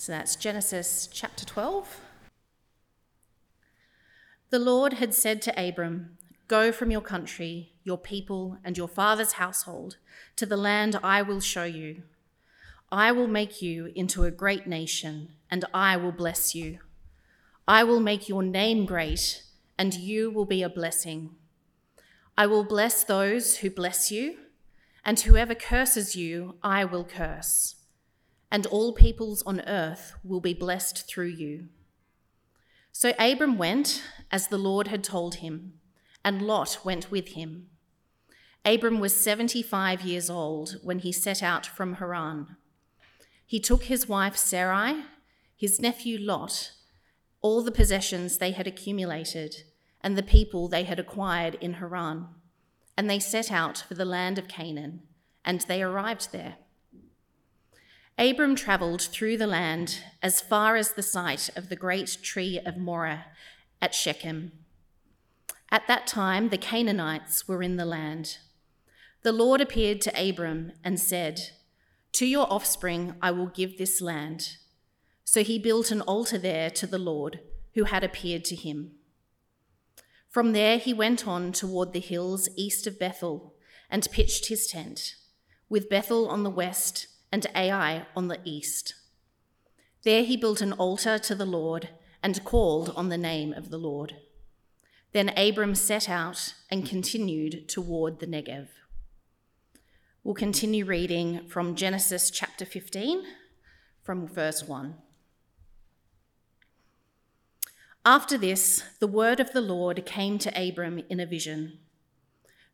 So that's Genesis chapter 12. The Lord had said to Abram, "Go from your country, your people, and your father's household to the land I will show you. I will make you into a great nation, and I will bless you. I will make your name great, and you will be a blessing. I will bless those who bless you, and whoever curses you, I will curse. And all peoples on earth will be blessed through you." So Abram went as the Lord had told him, and Lot went with him. Abram was 75 years old when he set out from Haran. He took his wife Sarai, his nephew Lot, all the possessions they had accumulated, and the people they had acquired in Haran, and they set out for the land of Canaan, and they arrived there. Abram travelled through the land as far as the site of the great tree of Moreh at Shechem. At that time, the Canaanites were in the land. The Lord appeared to Abram and said, "To your offspring I will give this land." So he built an altar there to the Lord, who had appeared to him. From there he went on toward the hills east of Bethel and pitched his tent, with Bethel on the west and Ai on the east. There he built an altar to the Lord and called on the name of the Lord. Then Abram set out and continued toward the Negev. We'll continue reading from Genesis chapter 15, from verse 1. After this, the word of the Lord came to Abram in a vision.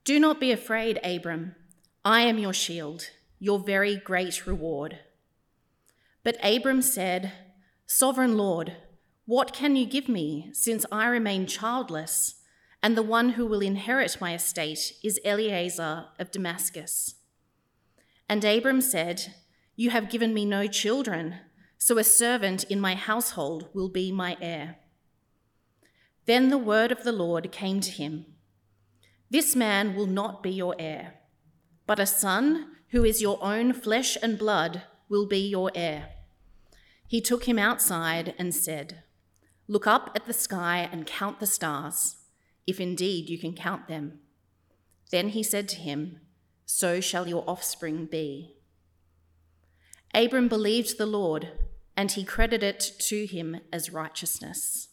"Do not be afraid, Abram. I am your shield, your very great reward." But Abram said, "Sovereign Lord, what can you give me, since I remain childless, and the one who will inherit my estate is Eliezer of Damascus?" And Abram said, "You have given me no children, so a servant in my household will be my heir." Then the word of the Lord came to him, "This man will not be your heir, but a son who is your own flesh and blood will be your heir." He took him outside and said, "Look up at the sky and count the stars, if indeed you can count them." Then he said to him, "So shall your offspring be." Abram believed the Lord, and he credited it to him as righteousness.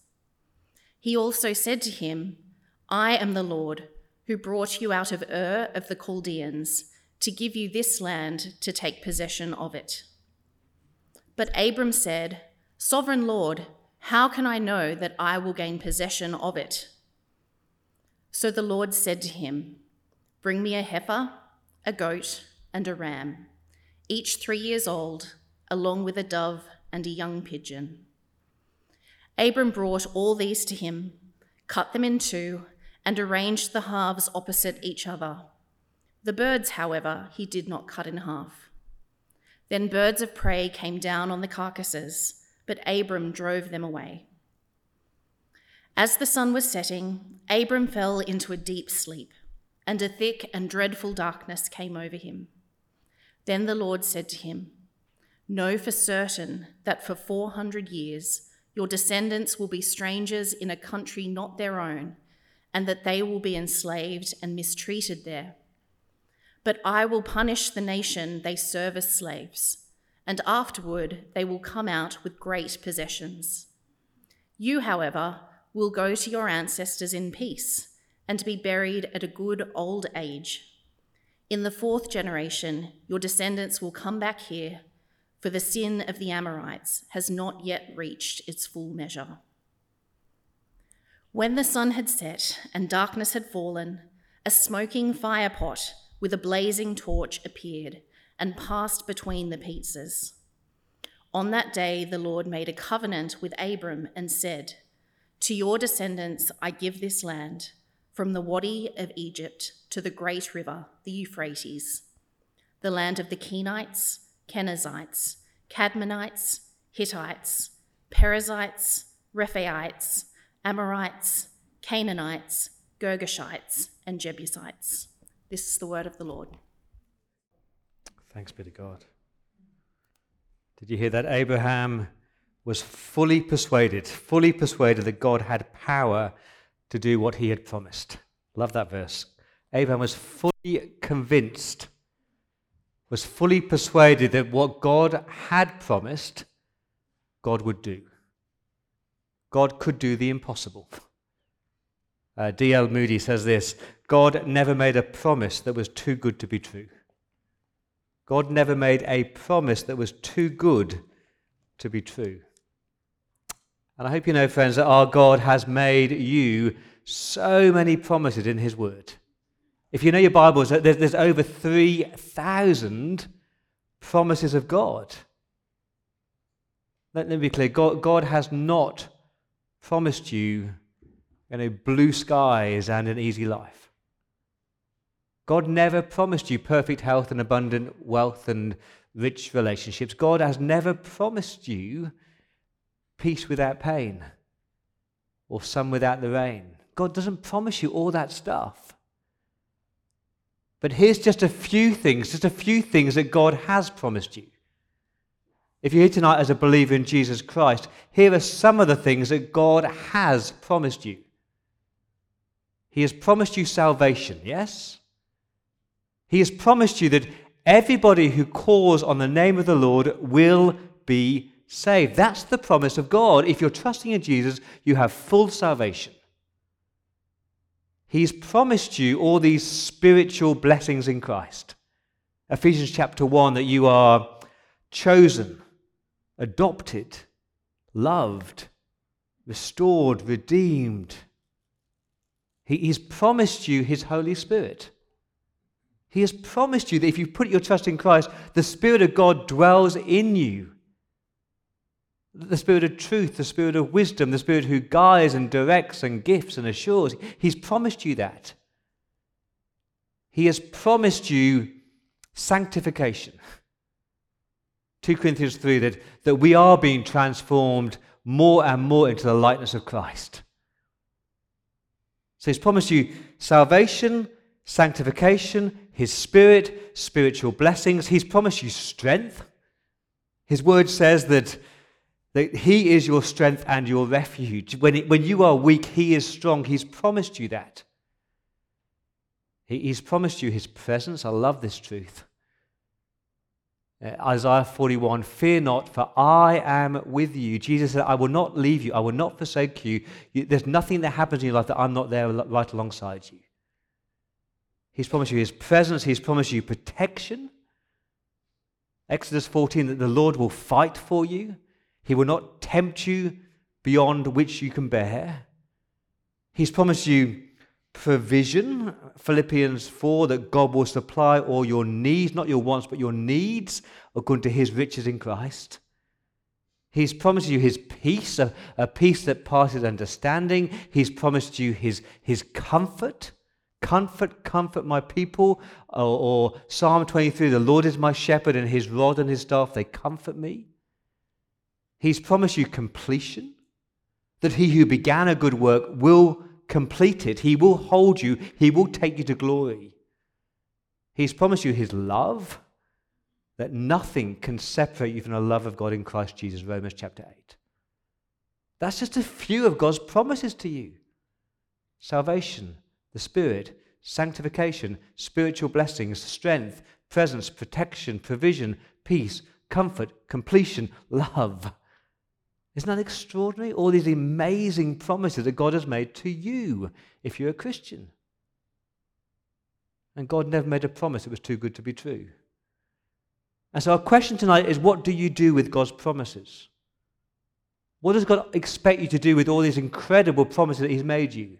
He also said to him, "I am the Lord, who brought you out of Ur of the Chaldeans to give you this land to take possession of it." But Abram said, "Sovereign Lord, how can I know that I will gain possession of it?" So the Lord said to him, "Bring me a heifer, a goat, and a ram, each 3 years old, along with a dove and a young pigeon." Abram brought all these to him, cut them in two, and arranged the halves opposite each other. The birds, however, he did not cut in half. Then birds of prey came down on the carcasses, but Abram drove them away. As the sun was setting, Abram fell into a deep sleep, and a thick and dreadful darkness came over him. Then the Lord said to him, "Know for certain that for 400 years your descendants will be strangers in a country not their own, and that they will be enslaved and mistreated there. But I will punish the nation they serve as slaves, and afterward they will come out with great possessions. You, however, will go to your ancestors in peace and be buried at a good old age. In the 4th generation, your descendants will come back here, for the sin of the Amorites has not yet reached its full measure." When the sun had set and darkness had fallen, a smoking fire pot with a blazing torch appeared and passed between the pieces. On that day, the Lord made a covenant with Abram and said, "To your descendants I give this land, from the Wadi of Egypt to the great river, the Euphrates, the land of the Kenites, Kenizzites, Kadmonites, Hittites, Perizzites, Rephaites, Amorites, Canaanites, Girgashites, and Jebusites." This is the word of the Lord. Thanks be to God. Did you hear that? Abraham was fully persuaded that God had power to do what he had promised. Love that verse. Abraham was fully convinced, was fully persuaded that what God had promised, God would do. God could do the impossible. D.L. Moody says this: God never made a promise that was too good to be true. God never made a promise that was too good to be true. And I hope you know, friends, that our God has made you so many promises in his word. If you know your Bibles, there's over 3,000 promises of God. Let me be clear, God has not promised you, blue skies and an easy life. God never promised you perfect health and abundant wealth and rich relationships. God has never promised you peace without pain or sun without the rain. God doesn't promise you all that stuff. But here's just a few things that God has promised you. If you're here tonight as a believer in Jesus Christ, here are some of the things that God has promised you. He has promised you salvation, yes? He has promised you that everybody who calls on the name of the Lord will be saved. That's the promise of God. If you're trusting in Jesus, you have full salvation. He's promised you all these spiritual blessings in Christ. Ephesians chapter 1, that you are chosen, adopted, loved, restored, redeemed. He's promised you his Holy Spirit. He has promised you that if you put your trust in Christ, the Spirit of God dwells in you. The Spirit of truth, the Spirit of wisdom, the Spirit who guides and directs and gifts and assures. He's promised you that. He has promised you sanctification. 2 Corinthians 3, that we are being transformed more and more into the likeness of Christ. So he's promised you salvation, sanctification, his Spirit, spiritual blessings. He's promised you strength. His word says that he is your strength and your refuge. When you are weak, he is strong. He's promised you that. He's promised you his presence. I love this truth. Isaiah 41, fear not, for I am with you. Jesus said, I will not leave you. I will not forsake you. There's nothing that happens in your life that I'm not there right alongside you. He's promised you his presence. He's promised you protection. Exodus 14, that the Lord will fight for you. He will not tempt you beyond which you can bear. He's promised you provision, Philippians 4, that God will supply all your needs, not your wants, but your needs, according to his riches in Christ. He's promised you his peace, a peace that passes understanding. He's promised you his comfort. Comfort my people. Or Psalm 23, the Lord is my shepherd, and his rod and his staff, they comfort me. He's promised you completion, that he who began a good work will completed. He will hold you. He will take you to glory. He's promised you his love, that nothing can separate you from the love of God in Christ Jesus, Romans chapter 8. That's just a few of God's promises to you. Salvation, the Spirit, sanctification, spiritual blessings, strength, presence, protection, provision, peace, comfort, completion, love. Isn't that extraordinary? All these amazing promises that God has made to you if you're a Christian. And God never made a promise that was too good to be true. And so our question tonight is, what do you do with God's promises? What does God expect you to do with all these incredible promises that he's made you?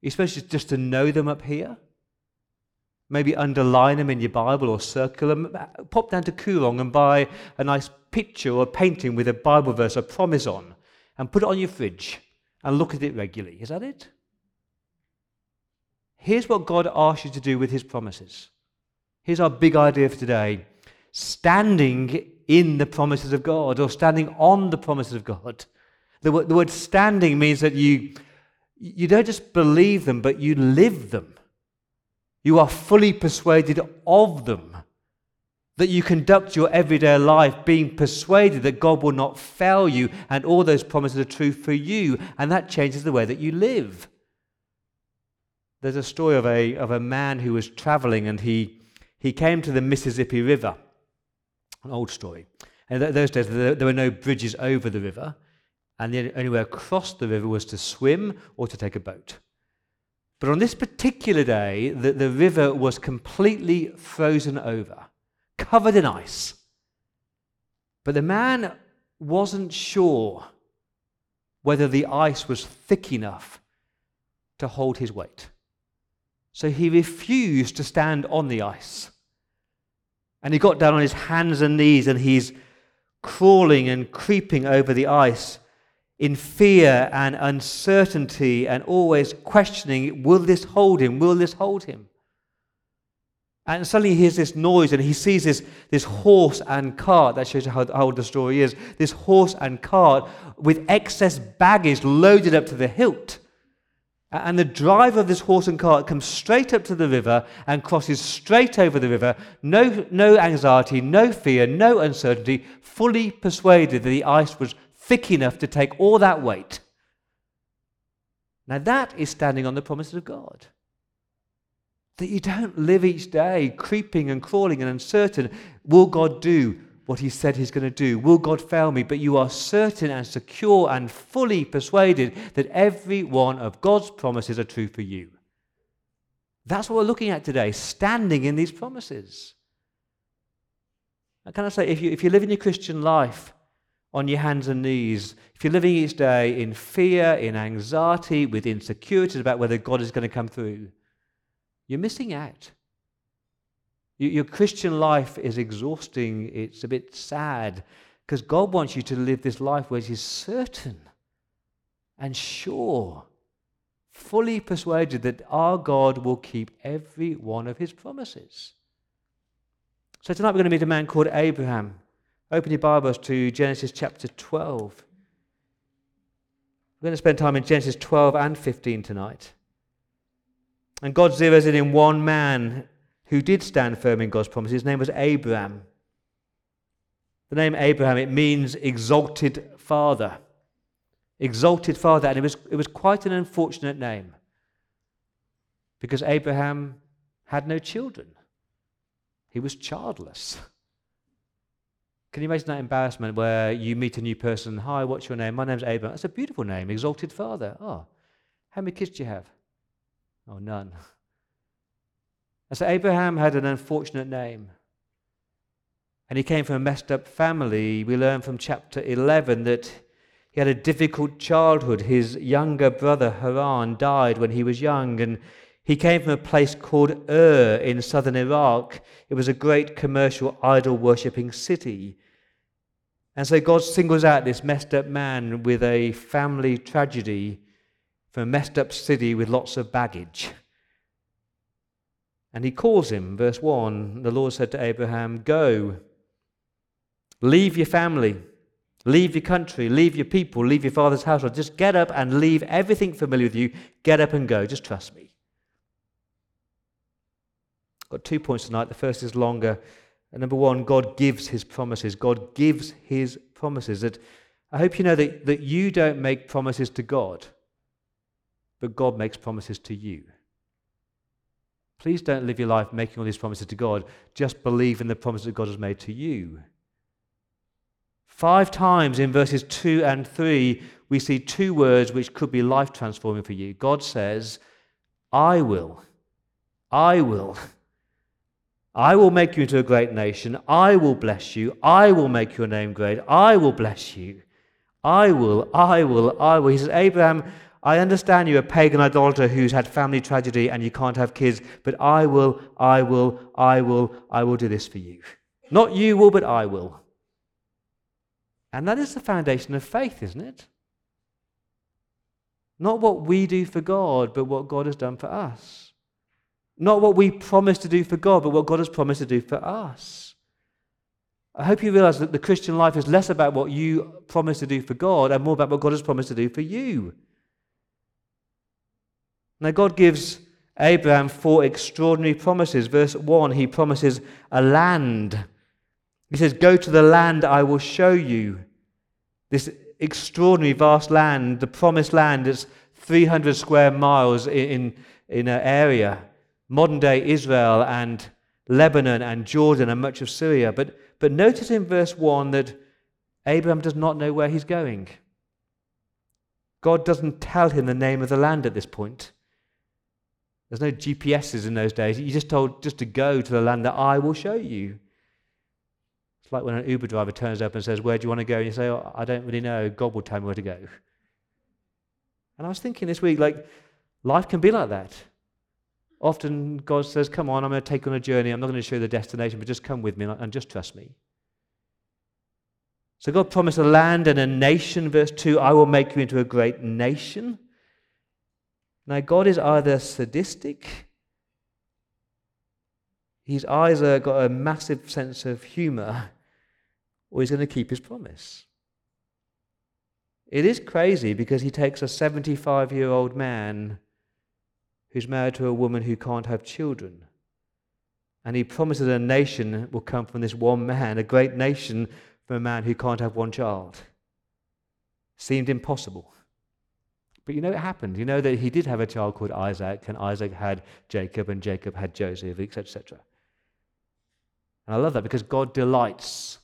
You're supposed just to know them up here. Maybe underline them in your Bible or circle them. Pop down to Koorong and buy a nice picture or a painting with a Bible verse, a promise on, and put it on your fridge and look at it regularly. Is that it? Here's what God asks you to do with his promises. Here's our big idea for today. Standing in the promises of God, or standing on the promises of God. The word standing means that you don't just believe them, but you live them. You are fully persuaded of them. that you conduct your everyday life being persuaded that God will not fail you and all those promises are true for you, and that changes the way that you live. There's a story of a man who was traveling, and he came to the Mississippi River, an old story. And in those days, there were no bridges over the river, and the only way across the river was to swim or to take a boat. But on this particular day, the river was completely frozen over, covered in ice. But the man wasn't sure whether the ice was thick enough to hold his weight. So he refused to stand on the ice. And he got down on his hands and knees, and he's crawling and creeping over the ice in fear and uncertainty and always questioning, will this hold him? Will this hold him? And suddenly he hears this noise, and he sees this horse and cart. That shows you how old the story is. This horse and cart with excess baggage loaded up to the hilt. And the driver of this horse and cart comes straight up to the river and crosses straight over the river. No anxiety, no fear, no uncertainty, fully persuaded that the ice was thick enough to take all that weight. Now that is standing on the promises of God. That you don't live each day creeping and crawling and uncertain. Will God do what he said he's going to do? Will God fail me? But you are certain and secure and fully persuaded that every one of God's promises are true for you. That's what we're looking at today, standing in these promises. And can I say, if you're living your Christian life on your hands and knees, if you're living each day in fear, in anxiety, with insecurities about whether God is going to come through, you're missing out. Your Christian life is exhausting. It's a bit sad, because God wants you to live this life where he's certain and sure, fully persuaded that our God will keep every one of his promises. So tonight we're going to meet a man called Abraham. Open your Bibles to Genesis chapter 12. We're going to spend time in Genesis 12 and 15 tonight. And God zeroes in one man who did stand firm in God's promises. His name was Abram. The name Abraham, it means exalted father. Exalted father. And it was quite an unfortunate name, because Abraham had no children. He was childless. Can you imagine that embarrassment where you meet a new person? Hi, what's your name? My name's Abraham. That's a beautiful name, exalted father. Oh, how many kids do you have? Oh, none. And so Abraham had an unfortunate name, and he came from a messed up family. We learn from chapter 11 that he had a difficult childhood. His younger brother Haran died when he was young, and he came from a place called Ur in southern Iraq. It was a great commercial idol-worshipping city. And so God singles out this messed up man with a family tragedy from a messed up city with lots of baggage. And he calls him, verse 1, the Lord said to Abraham, go, leave your family, leave your country, leave your people, leave your father's household. Just get up and leave everything familiar with you. Get up and go. Just trust me. Got 2 points tonight. The first is longer. And number one, God gives his promises. God gives his promises. That I hope you know that you don't make promises to God, but God makes promises to you. Please don't live your life making all these promises to God. Just believe in the promises that God has made to you. 5 times in verses 2 and 3, we see 2 words which could be life-transforming for you. God says, I will. I will. I will make you into a great nation. I will bless you. I will make your name great. I will bless you. I will. I will. I will. He says, Abraham, I understand you're a pagan idolater who's had family tragedy and you can't have kids, but I will, I will, I will, I will do this for you. Not you will, but I will. And that is the foundation of faith, isn't it? Not what we do for God, but what God has done for us. Not what we promise to do for God, but what God has promised to do for us. I hope you realize that the Christian life is less about what you promise to do for God and more about what God has promised to do for you. Now, God gives Abraham 4 extraordinary promises. Verse 1, he promises a land. He says, go to the land I will show you. This extraordinary vast land, the promised land, that's 300 square miles in an area. Modern day Israel and Lebanon and Jordan and much of Syria. But notice in verse 1 that Abraham does not know where he's going. God doesn't tell him the name of the land at this point. There's no GPSs in those days. You're just told just to go to the land that I will show you. It's like when an Uber driver turns up and says, where do you want to go? And you say, oh, I don't really know. God will tell me where to go. And I was thinking this week, like, life can be like that. Often God says, come on, I'm going to take on a journey. I'm not going to show you the destination, but just come with me and just trust me. So God promised a land and a nation, verse 2, I will make you into a great nation. Now God is either sadistic, he's either got a massive sense of humour, or he's going to keep his promise. It is crazy because he takes a 75-year-old man who's married to a woman who can't have children. And he promises a nation will come from this one man, a great nation from a man who can't have one child. Seemed impossible. But you know it happened. You know that he did have a child called Isaac, and Isaac had Jacob, and Jacob had Joseph, etc., etc. And I love that because God delights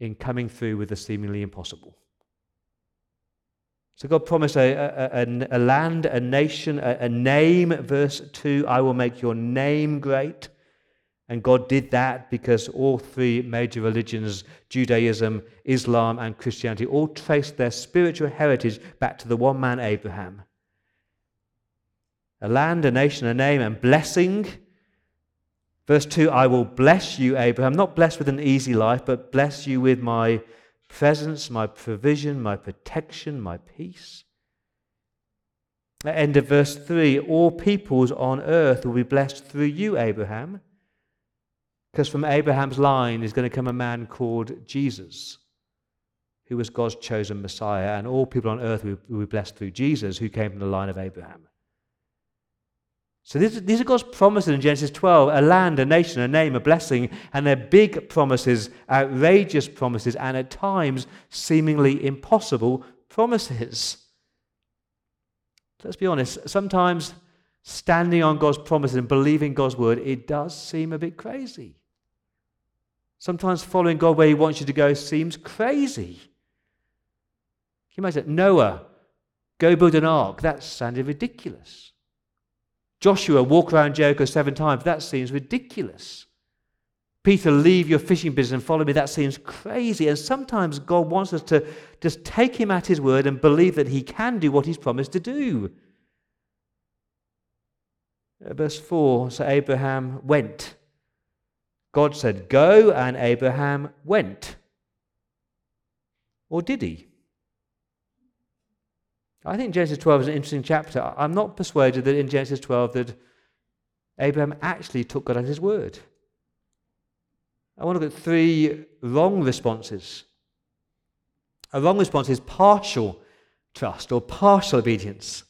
in coming through with the seemingly impossible. So God promised a land, a nation, a name, verse 2, I will make your name great. And God did that because all three major religions, Judaism, Islam, and Christianity, all traced their spiritual heritage back to the one man, Abraham. A land, a nation, a name, and blessing. Verse 2, I will bless you, Abraham. Not blessed with an easy life, but bless you with my presence, my provision, my protection, my peace. At the end of verse 3, all peoples on earth will be blessed through you, Abraham, because from Abraham's line is going to come a man called Jesus, who was God's chosen Messiah, and all people on earth will be blessed through Jesus, who came from the line of Abraham. So these are God's promises in Genesis 12, a land, a nation, a name, a blessing, and they're big promises, outrageous promises, and at times seemingly impossible promises. Let's be honest, sometimes standing on God's promises and believing God's word, it does seem a bit crazy. Sometimes following God where he wants you to go seems crazy. Can you imagine? Noah, go build an ark. That sounded ridiculous. Joshua, walk around Jericho 7 times. That seems ridiculous. Peter, leave your fishing business and follow me. That seems crazy. And sometimes God wants us to just take him at his word and believe that he can do what he's promised to do. Verse 4, so Abraham went. God said, go, and Abraham went. Or did he? I think Genesis 12 is an interesting chapter. I'm not persuaded that in Genesis 12 that Abraham actually took God at his word. I want to look at 3 wrong responses. A wrong response is partial trust or partial obedience.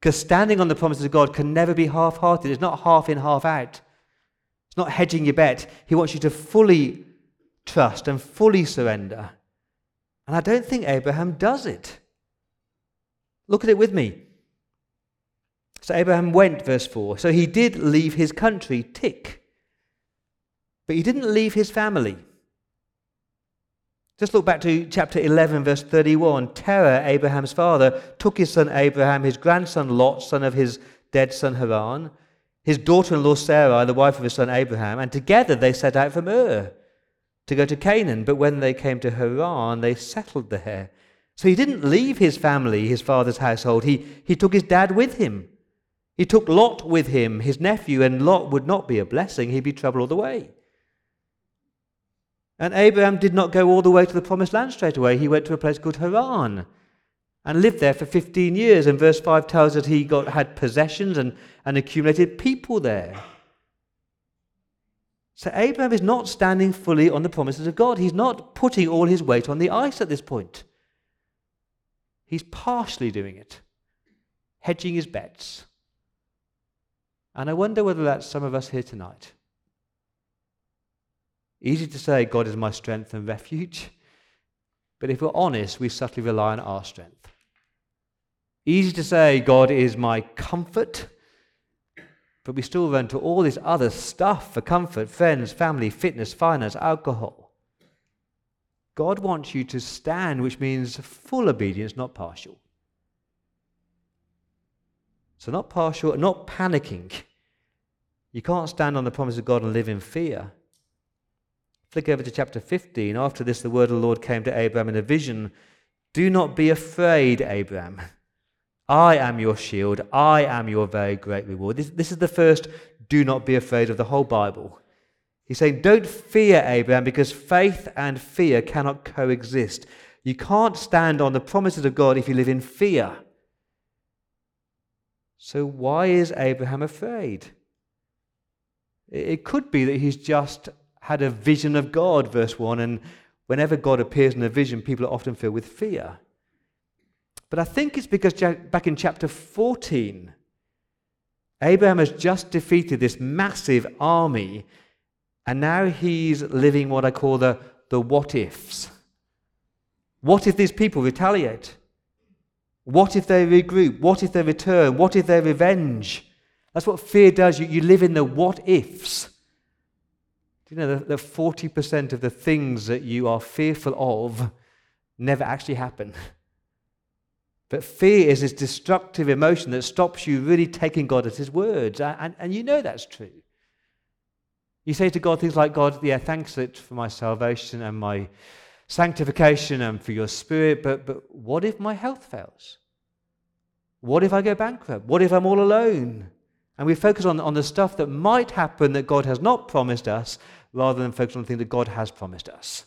Because standing on the promises of God can never be half-hearted. It's not half in, half out. It's not hedging your bet. He wants you to fully trust and fully surrender. And I don't think Abraham does it. Look at it with me. So Abraham went, verse 4. So he did leave his country, tick. But he didn't leave his family. Just look back to chapter 11, verse 31. Terah, Abraham's father, took his son Abraham, his grandson Lot, son of his dead son Haran, his daughter-in-law Sarai, the wife of his son Abraham, and together they set out from Ur to go to Canaan. But when they came to Haran, they settled there. So he didn't leave his family, his father's household. He took his dad with him. He took Lot with him, his nephew, and Lot would not be a blessing. He'd be trouble all the way. And Abraham did not go all the way to the promised land straight away. He went to a place called Haran and lived there for 15 years. And verse 5 tells us he had possessions and accumulated people there. So Abraham is not standing fully on the promises of God. He's not putting all his weight on the ice at this point. He's partially doing it, hedging his bets. And I wonder whether that's some of us here tonight. Easy to say God is my strength and refuge, but if we're honest, we subtly rely on our strength. Easy to say God is my comfort, but we still run to all this other stuff for comfort: friends, family, fitness, finance, alcohol. God wants you to stand, which means full obedience, not partial. So not partial, not panicking. You can't stand on the promise of God and live in fear. Flick over to chapter 15. After this, the word of the Lord came to Abram in a vision. Do not be afraid, Abram. I am your shield. I am your very great reward. This is the first do not be afraid of the whole Bible. He's saying, don't fear, Abraham, because faith and fear cannot coexist. You can't stand on the promises of God if you live in fear. So why is Abraham afraid? It could be that he's just had a vision of God, verse 1, and whenever God appears in a vision, people are often filled with fear. But I think it's because back in chapter 14, Abraham has just defeated this massive army, and now he's living what I call the what-ifs. What if these people retaliate? What if they regroup? What if they return? What if they revenge? That's what fear does. You live in the what-ifs. Do you know that 40% of the things that you are fearful of never actually happen? But fear is this destructive emotion that stops you really taking God at his words. And you know that's true. You say to God things like, God, yeah, thanks for my salvation and my sanctification and for your spirit, but what if my health fails? What if I go bankrupt? What if I'm all alone? And we focus on the stuff that might happen that God has not promised us rather than focus on the thing that God has promised us.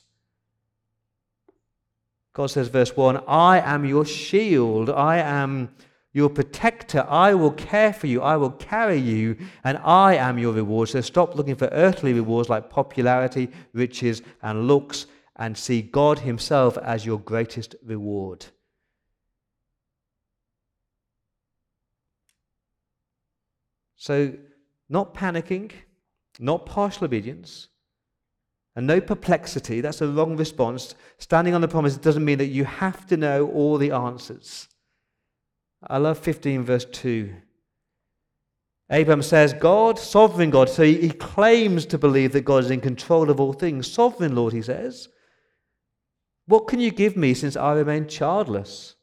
God says, verse 1, I am your shield, I am your protector, I will care for you, I will carry you, and I am your reward. So stop looking for earthly rewards like popularity, riches, and looks, and see God himself as your greatest reward. So, not panicking, not partial obedience, and no perplexity. That's a wrong response. Standing on the promise doesn't mean that you have to know all the answers. I love 15 verse 2. Abram says, God, sovereign God. So he claims to believe that God is in control of all things. Sovereign Lord, he says. What can you give me since I remain childless?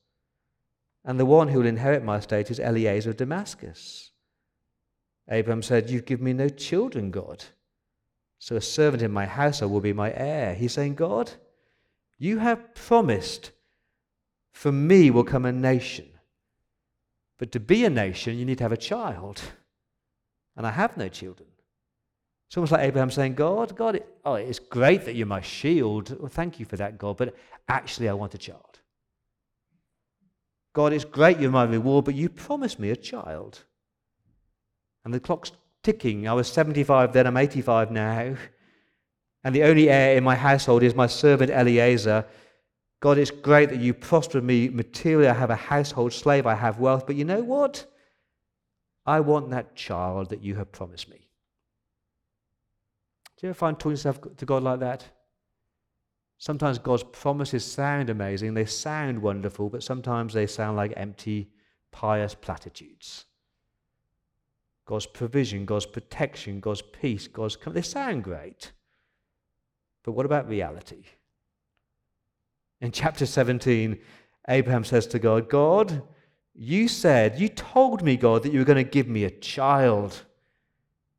And the one who will inherit my estate is Eliezer of Damascus. Abram said, you've given me no children, God. So a servant in my household will be my heir. He's saying, God, you have promised from me will come a nation. But to be a nation, you need to have a child. And I have no children. It's almost like Abraham saying, God, it's great that you're my shield. Well, thank you for that, God, but actually I want a child. God, it's great you're my reward, but you promised me a child. And the clock's ticking. I was 75 then, I'm 85 now. And the only heir in my household is my servant Eliezer. God, it's great that you prospered me materially. I have a household slave. I have wealth. But you know what? I want that child that you have promised me. Do you ever find talking yourself to God like that? Sometimes God's promises sound amazing. They sound wonderful. But sometimes they sound like empty, pious platitudes. God's provision, God's protection, God's peace, God's comfort. They sound great. But what about reality? In chapter 17, Abraham says to God, God, you told me, God, that you were going to give me a child.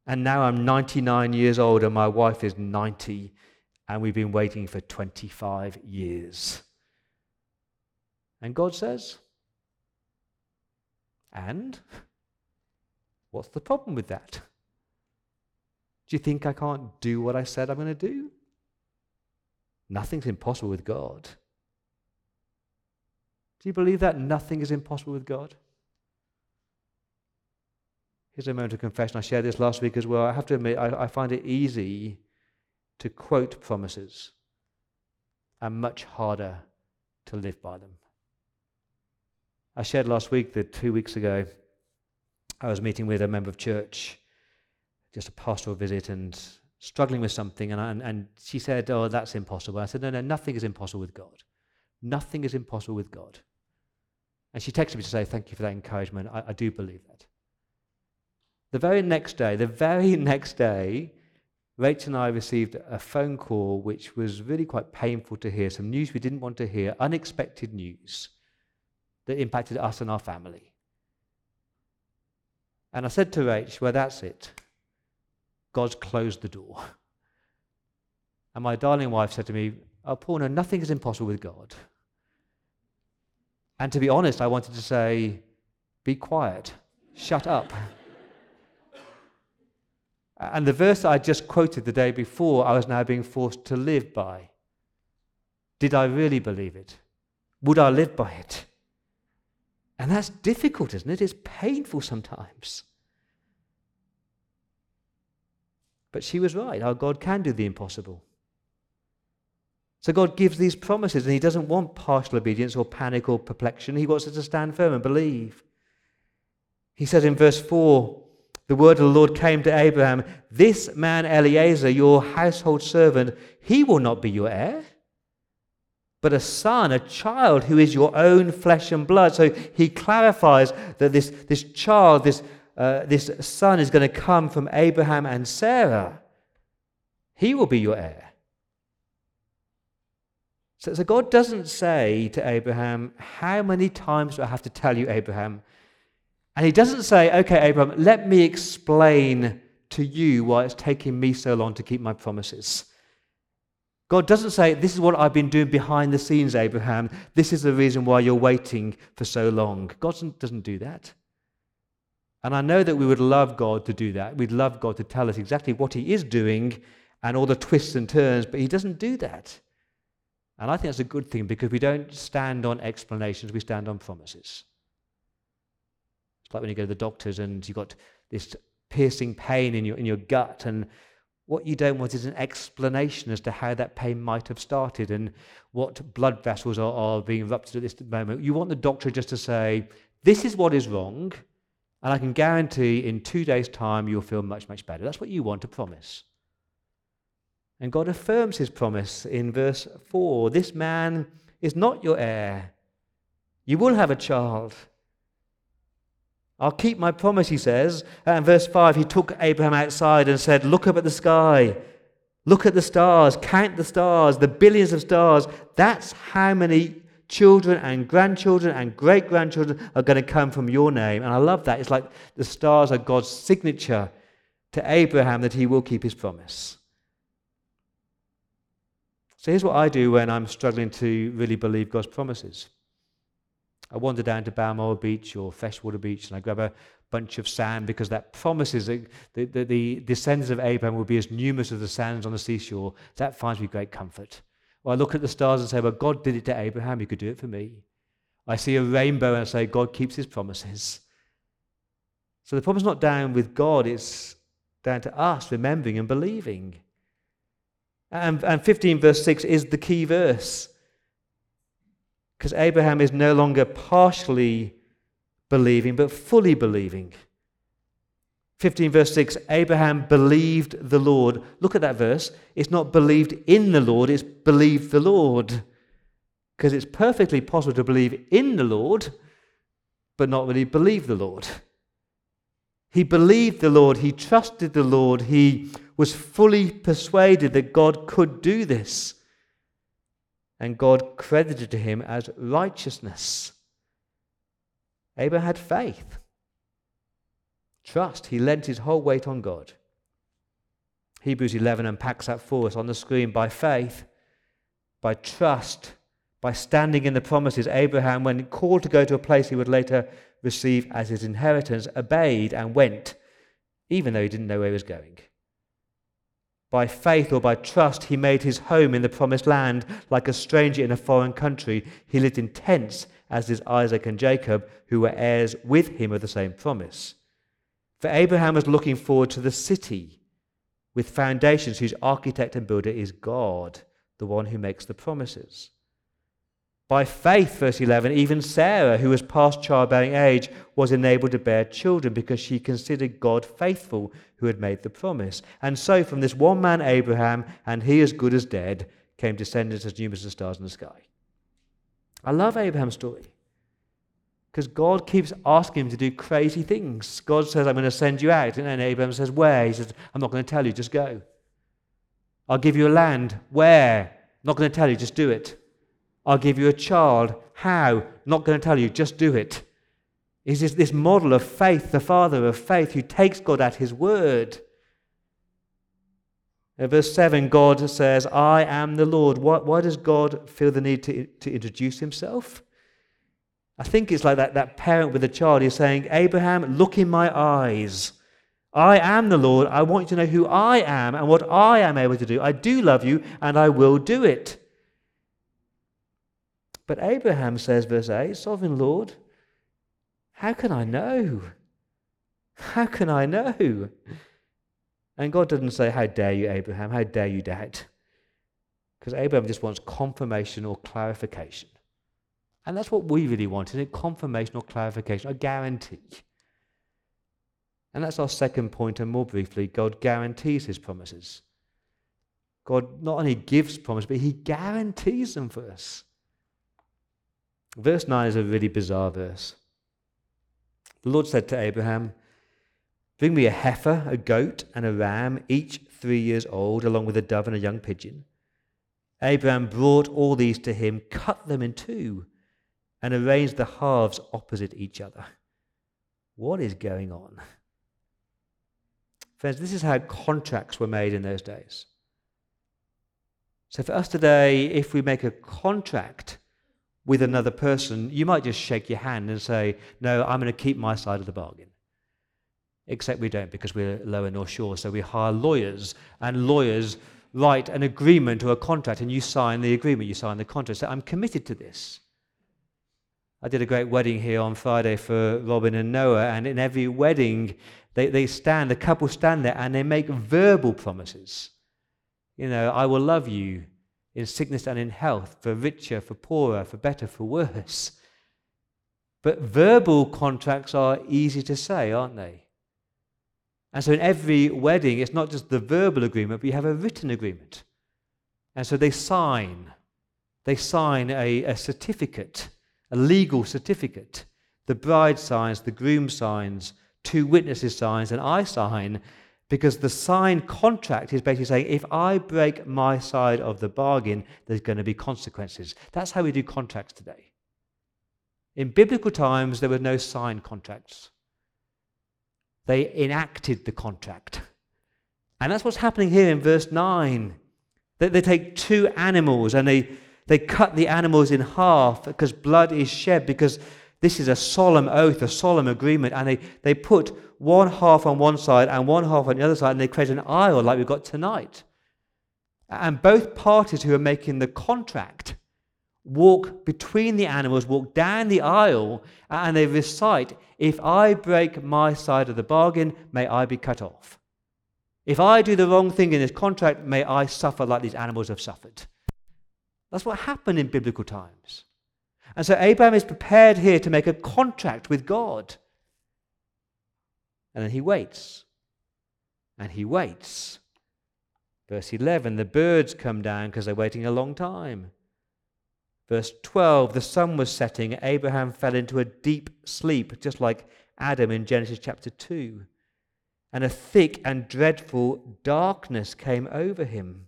And now I'm 99 years old and my wife is 90 and we've been waiting for 25 years. And God says, and what's the problem with that? Do you think I can't do what I said I'm going to do? Nothing's impossible with God. Do you believe that nothing is impossible with God? Here's a moment of confession. I shared this last week as well. I have to admit, I find it easy to quote promises and much harder to live by them. I shared last week that 2 weeks ago, I was meeting with a member of church, just a pastoral visit, and struggling with something, and she said, "Oh, that's impossible." I said, "No, nothing is impossible with God. Nothing is impossible with God." And she texted me to say, "Thank you for that encouragement. I do believe that." The very next day, Rach and I received a phone call which was really quite painful to hear, some news we didn't want to hear, unexpected news that impacted us and our family. And I said to Rach, "Well, that's it. God's closed the door." And my darling wife said to me, "Oh, Paul, no, nothing is impossible with God." And to be honest, I wanted to say, "Be quiet, shut up." And the verse I just quoted the day before, I was now being forced to live by. Did I really believe it? Would I live by it? And that's difficult, isn't it? It's painful sometimes. But she was right. Our God can do the impossible. So God gives these promises, and he doesn't want partial obedience or panic or perplexion. He wants us to stand firm and believe. He says in verse 4, "The word of the Lord came to Abraham, 'This man Eliezer, your household servant, he will not be your heir, but a son, a child who is your own flesh and blood.'" So he clarifies that this child, this son is going to come from Abraham and Sarah. He will be your heir. So God doesn't say to Abraham, "How many times do I have to tell you, Abraham?" And he doesn't say, "Okay, Abraham, let me explain to you why it's taking me so long to keep my promises." God doesn't say, "This is what I've been doing behind the scenes, Abraham. This is the reason why you're waiting for so long." God doesn't do that. And I know that we would love God to do that. We'd love God to tell us exactly what he is doing and all the twists and turns, but he doesn't do that. And I think that's a good thing, because we don't stand on explanations, we stand on promises. It's like when you go to the doctors and you've got this piercing pain in your gut, and what you don't want is an explanation as to how that pain might have started and what blood vessels are being ruptured at this moment. You want the doctor just to say, "This is what is wrong, and I can guarantee in 2 days' time you'll feel much, much better." That's what you want to promise. And God affirms his promise in verse 4. "This man is not your heir. You will have a child. I'll keep my promise," he says. And verse 5, "He took Abraham outside and said, 'Look up at the sky. Look at the stars. Count the stars, the billions of stars. That's how many children and grandchildren and great-grandchildren are going to come from your name.'" And I love that. It's like the stars are God's signature to Abraham that he will keep his promise. So here's what I do when I'm struggling to really believe God's promises. I wander down to Balmoral Beach or Freshwater Beach, and I grab a bunch of sand, because that promises that the descendants of Abraham will be as numerous as the sands on the seashore. That finds me great comfort. Or I look at the stars and say, "Well, God did it to Abraham, he could do it for me." I see a rainbow and I say, "God keeps his promises." So the problem's not down with God, it's down to us remembering and believing. And 15 verse 6 is the key verse, because Abraham is no longer partially believing, but fully believing. 15 verse 6, "Abraham believed the Lord." Look at that verse. It's not "believed in the Lord," it's "believed the Lord." Because it's perfectly possible to believe in the Lord, but not really believe the Lord. He believed the Lord, he trusted the Lord, he was fully persuaded that God could do this. And God credited to him as righteousness. Abraham had faith, trust. He lent his whole weight on God. Hebrews 11 unpacks that for us on the screen. By faith, by trust, by standing in the promises, Abraham, when called to go to a place he would later receive as his inheritance, obeyed and went, even though he didn't know where he was going. By faith or by trust, he made his home in the promised land. Like a stranger in a foreign country, he lived in tents, as did Isaac and Jacob, who were heirs with him of the same promise. For Abraham was looking forward to the city with foundations whose architect and builder is God, the one who makes the promises. By faith, verse 11, even Sarah, who was past childbearing age, was enabled to bear children because she considered God faithful who had made the promise. And so from this one man, Abraham, and he as good as dead, came descendants as numerous as stars in the sky. I love Abraham's story because God keeps asking him to do crazy things. God says, I'm going to send you out. And then Abraham says, where? He says, I'm not going to tell you, just go. I'll give you a land. Where? I'm not going to tell you, just do it. I'll give you a child. How? Not going to tell you, just do it. Is this model of faith, the father of faith who takes God at his word. In verse 7, God says, I am the Lord. Why does God feel the need to introduce himself? I think it's like that parent with a child. He's saying, Abraham, look in my eyes. I am the Lord. I want you to know who I am and what I am able to do. I do love you and I will do it. But Abraham says, verse 8, Sovereign Lord, how can I know? How can I know? And God doesn't say, how dare you, Abraham? How dare you doubt? Because Abraham just wants confirmation or clarification. And that's what we really want, isn't it? Confirmation or clarification, a guarantee. And that's our second point, and more briefly, God guarantees his promises. God not only gives promises, but he guarantees them for us. Verse 9 is a really bizarre verse. The Lord said to Abraham, bring me a heifer, a goat, and a ram, each 3 years old, along with a dove and a young pigeon. Abraham brought all these to him, cut them in two, and arranged the halves opposite each other. What is going on? Friends, this is how contracts were made in those days. So for us today, if we make a contract with another person, you might just shake your hand and say, no, I'm going to keep my side of the bargain. Except we don't, because we're lower North Shore, so we hire lawyers, and lawyers write an agreement or a contract, and you sign the agreement, you sign the contract. So I'm committed to this. I did a great wedding here on Friday for Robin and Noah, and in every wedding, the couple stand there, and they make verbal promises. You know, I will love you in sickness and in health, for richer, for poorer, for better, for worse. But verbal contracts are easy to say, aren't they? And so in every wedding, it's not just the verbal agreement, but you have a written agreement. And so they sign a certificate, a legal certificate. The bride signs, the groom signs, two witnesses signs, and I sign, because the signed contract is basically saying, if I break my side of the bargain, there's going to be consequences. That's how we do contracts today. In biblical times, there were no signed contracts. They enacted the contract. And that's what's happening here in verse 9. They take two animals and they cut the animals in half because blood is shed, because this is a solemn oath, a solemn agreement. And they put one half on one side and one half on the other side, and they create an aisle like we've got tonight. And both parties who are making the contract walk between the animals, walk down the aisle, and they recite, if I break my side of the bargain, may I be cut off. If I do the wrong thing in this contract, may I suffer like these animals have suffered. That's what happened in biblical times. And so Abraham is prepared here to make a contract with God. And then he waits. And he waits. Verse 11, the birds come down because they're waiting a long time. Verse 12, the sun was setting. Abraham fell into a deep sleep, just like Adam in Genesis chapter 2. And a thick and dreadful darkness came over him.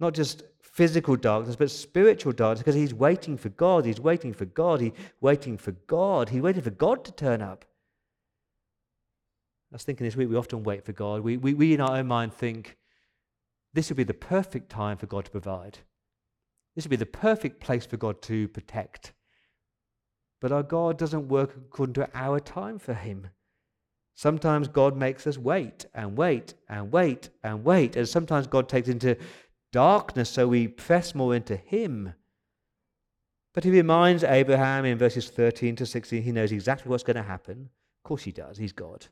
Not just physical darkness, but spiritual darkness, because he's waiting for God. He's waiting for God. He's waiting for God. He's waiting for God to turn up. I was thinking this week, we often wait for God. We in our own mind think, this would be the perfect time for God to provide. This would be the perfect place for God to protect. But our God doesn't work according to our time for him. Sometimes God makes us wait and wait and wait and wait. And sometimes God takes into darkness, so we press more into him. But he reminds Abraham in verses 13 to 16, he knows exactly what's going to happen. Of course he does, he's God.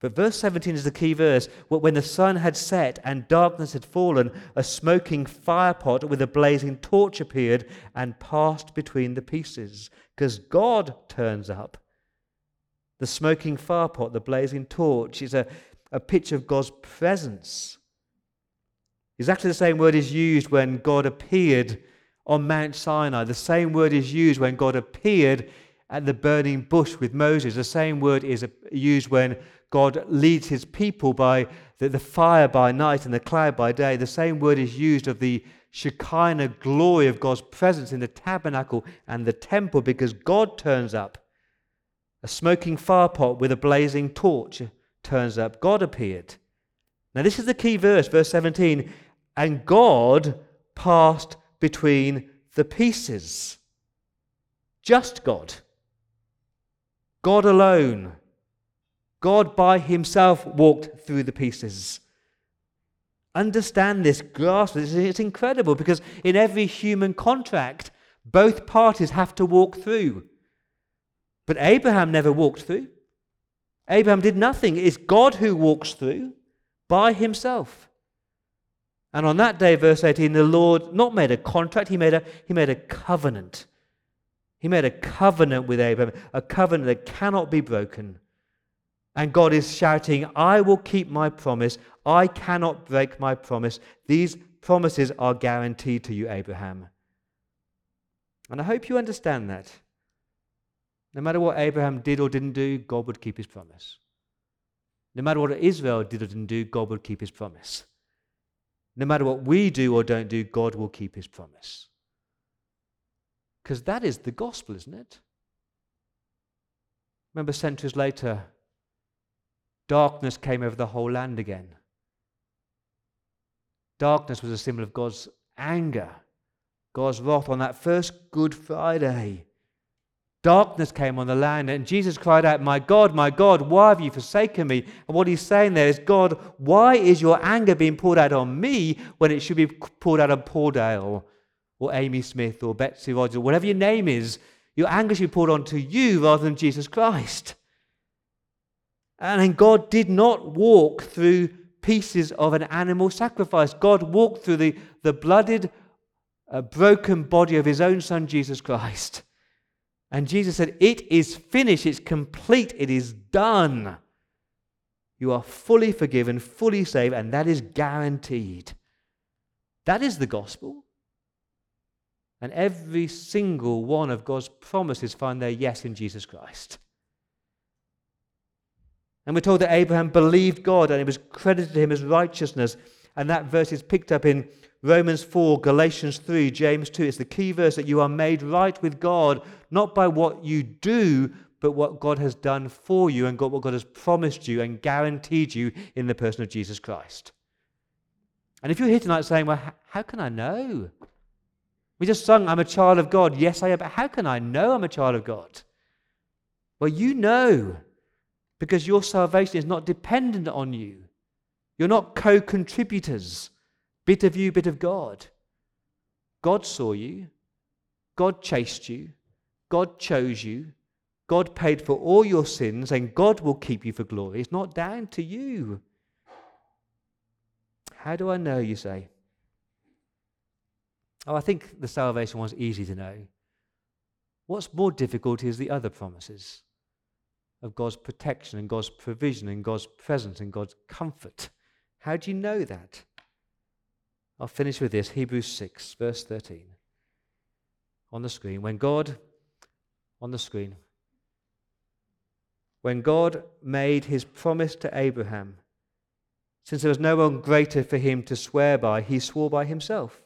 But verse 17 is the key verse. When the sun had set and darkness had fallen, a smoking firepot with a blazing torch appeared and passed between the pieces. Because God turns up. The smoking firepot, the blazing torch, is a picture of God's presence. Exactly the same word is used when God appeared on Mount Sinai. The same word is used when God appeared at the burning bush with Moses. The same word is used when God leads his people by the fire by night and the cloud by day. The same word is used of the Shekinah glory of God's presence in the tabernacle and the temple, because God turns up. A smoking firepot with a blazing torch turns up. God appeared. Now this is the key verse, verse 17. And God passed between the pieces. Just God. God alone. God by himself walked through the pieces. Understand this, grasp this. It's incredible, because in every human contract, both parties have to walk through. But Abraham never walked through. Abraham did nothing. It's God who walks through by himself. And on that day, verse 18, the Lord not made a contract, he made a covenant. He made a covenant with Abraham, a covenant that cannot be broken. And God is shouting, I will keep my promise. I cannot break my promise. These promises are guaranteed to you, Abraham. And I hope you understand that. No matter what Abraham did or didn't do, God would keep his promise. No matter what Israel did or didn't do, God would keep his promise. No matter what we do or don't do, God will keep his promise. Because that is the gospel, isn't it? Remember, centuries later, darkness came over the whole land again. Darkness was a symbol of God's anger, God's wrath on that first Good Friday. Darkness came on the land, and Jesus cried out, my God, why have you forsaken me? And what he's saying there is, God, why is your anger being poured out on me when it should be poured out on Paul Dale or Amy Smith or Betsy Rogers, whatever your name is? Your anger should be poured onto you rather than Jesus Christ. And God did not walk through pieces of an animal sacrifice. God walked through the bloodied, broken body of his own son, Jesus Christ. And Jesus said, it is finished, it's complete, it is done. You are fully forgiven, fully saved, and that is guaranteed. That is the gospel. And every single one of God's promises find their yes in Jesus Christ. And we're told that Abraham believed God and it was credited to him as righteousness. And that verse is picked up in Romans 4, Galatians 3, James 2. It's the key verse that you are made right with God, not by what you do, but what God has done for you and what God has promised you and guaranteed you in the person of Jesus Christ. And if you're here tonight saying, well, how can I know? We just sung, I'm a child of God. Yes, I am, but how can I know I'm a child of God? Well, you know, because your salvation is not dependent on you. You're not co-contributors, bit of you, bit of God. God saw you. God chased you. God chose you. God paid for all your sins, and God will keep you for glory. It's not down to you. How do I know, you say? Oh, I think the salvation one's easy to know. What's more difficult is the other promises of God's protection and God's provision and God's presence and God's comfort. How do you know that? I'll finish with this, Hebrews 6, verse 13. When God made his promise to Abraham, since there was no one greater for him to swear by, he swore by himself,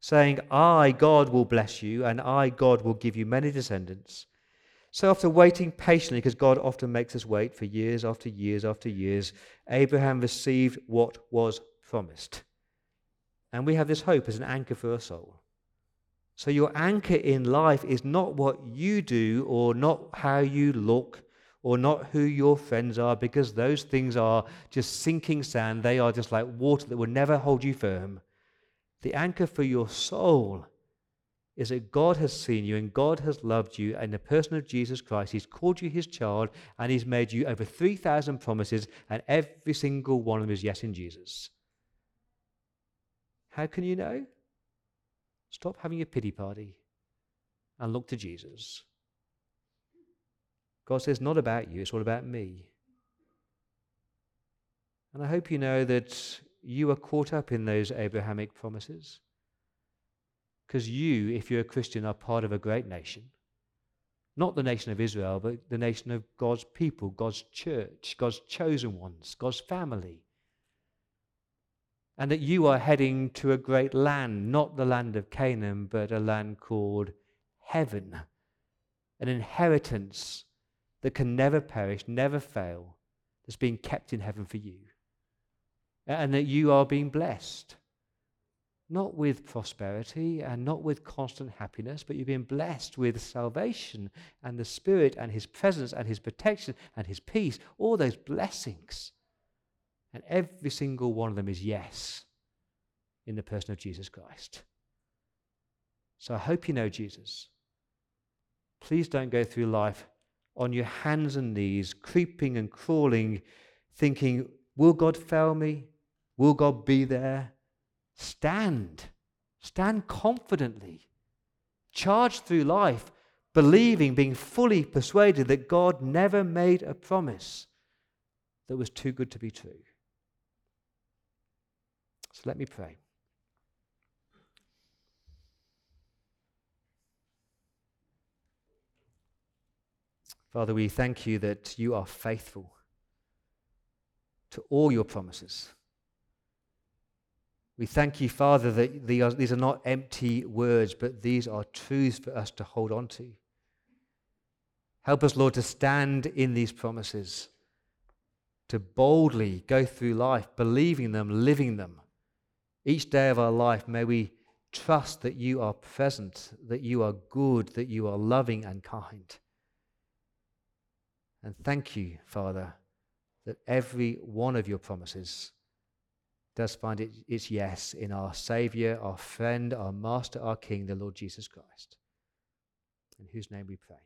saying, I, God, will bless you, and I, God, will give you many descendants. So after waiting patiently, because God often makes us wait for years after years after years, Abraham received what was promised. And we have this hope as an anchor for our soul. So your anchor in life is not what you do or not how you look or not who your friends are, because those things are just sinking sand. They are just like water that will never hold you firm. The anchor for your soul is that God has seen you and God has loved you, and the person of Jesus Christ, he's called you his child, and he's made you over 3,000 promises, and every single one of them is yes in Jesus. How can you know? Stop having a pity party and look to Jesus. God says, not about you, it's all about me. And I hope you know that you are caught up in those Abrahamic promises, because you, if you're a Christian, are part of a great nation. Not the nation of Israel, but the nation of God's people, God's church, God's chosen ones, God's family. And that you are heading to a great land, not the land of Canaan, but a land called heaven, an inheritance that can never perish, never fail, that's being kept in heaven for you. And that you are being blessed, not with prosperity and not with constant happiness, but you're being blessed with salvation and the Spirit and his presence and his protection and his peace, all those blessings. And every single one of them is yes in the person of Jesus Christ. So I hope you know Jesus. Please don't go through life on your hands and knees, creeping and crawling, thinking, will God fail me? Will God be there? Stand. Stand confidently. Charge through life, believing, being fully persuaded that God never made a promise that was too good to be true. So let me pray. Father, we thank you that you are faithful to all your promises. We thank you, Father, that these are not empty words, but these are truths for us to hold on to. Help us, Lord, to stand in these promises, to boldly go through life, believing them, living them. Each day of our life, may we trust that you are present, that you are good, that you are loving and kind. And thank you, Father, that every one of your promises does find its yes in our Saviour, our friend, our Master, our King, the Lord Jesus Christ, in whose name we pray.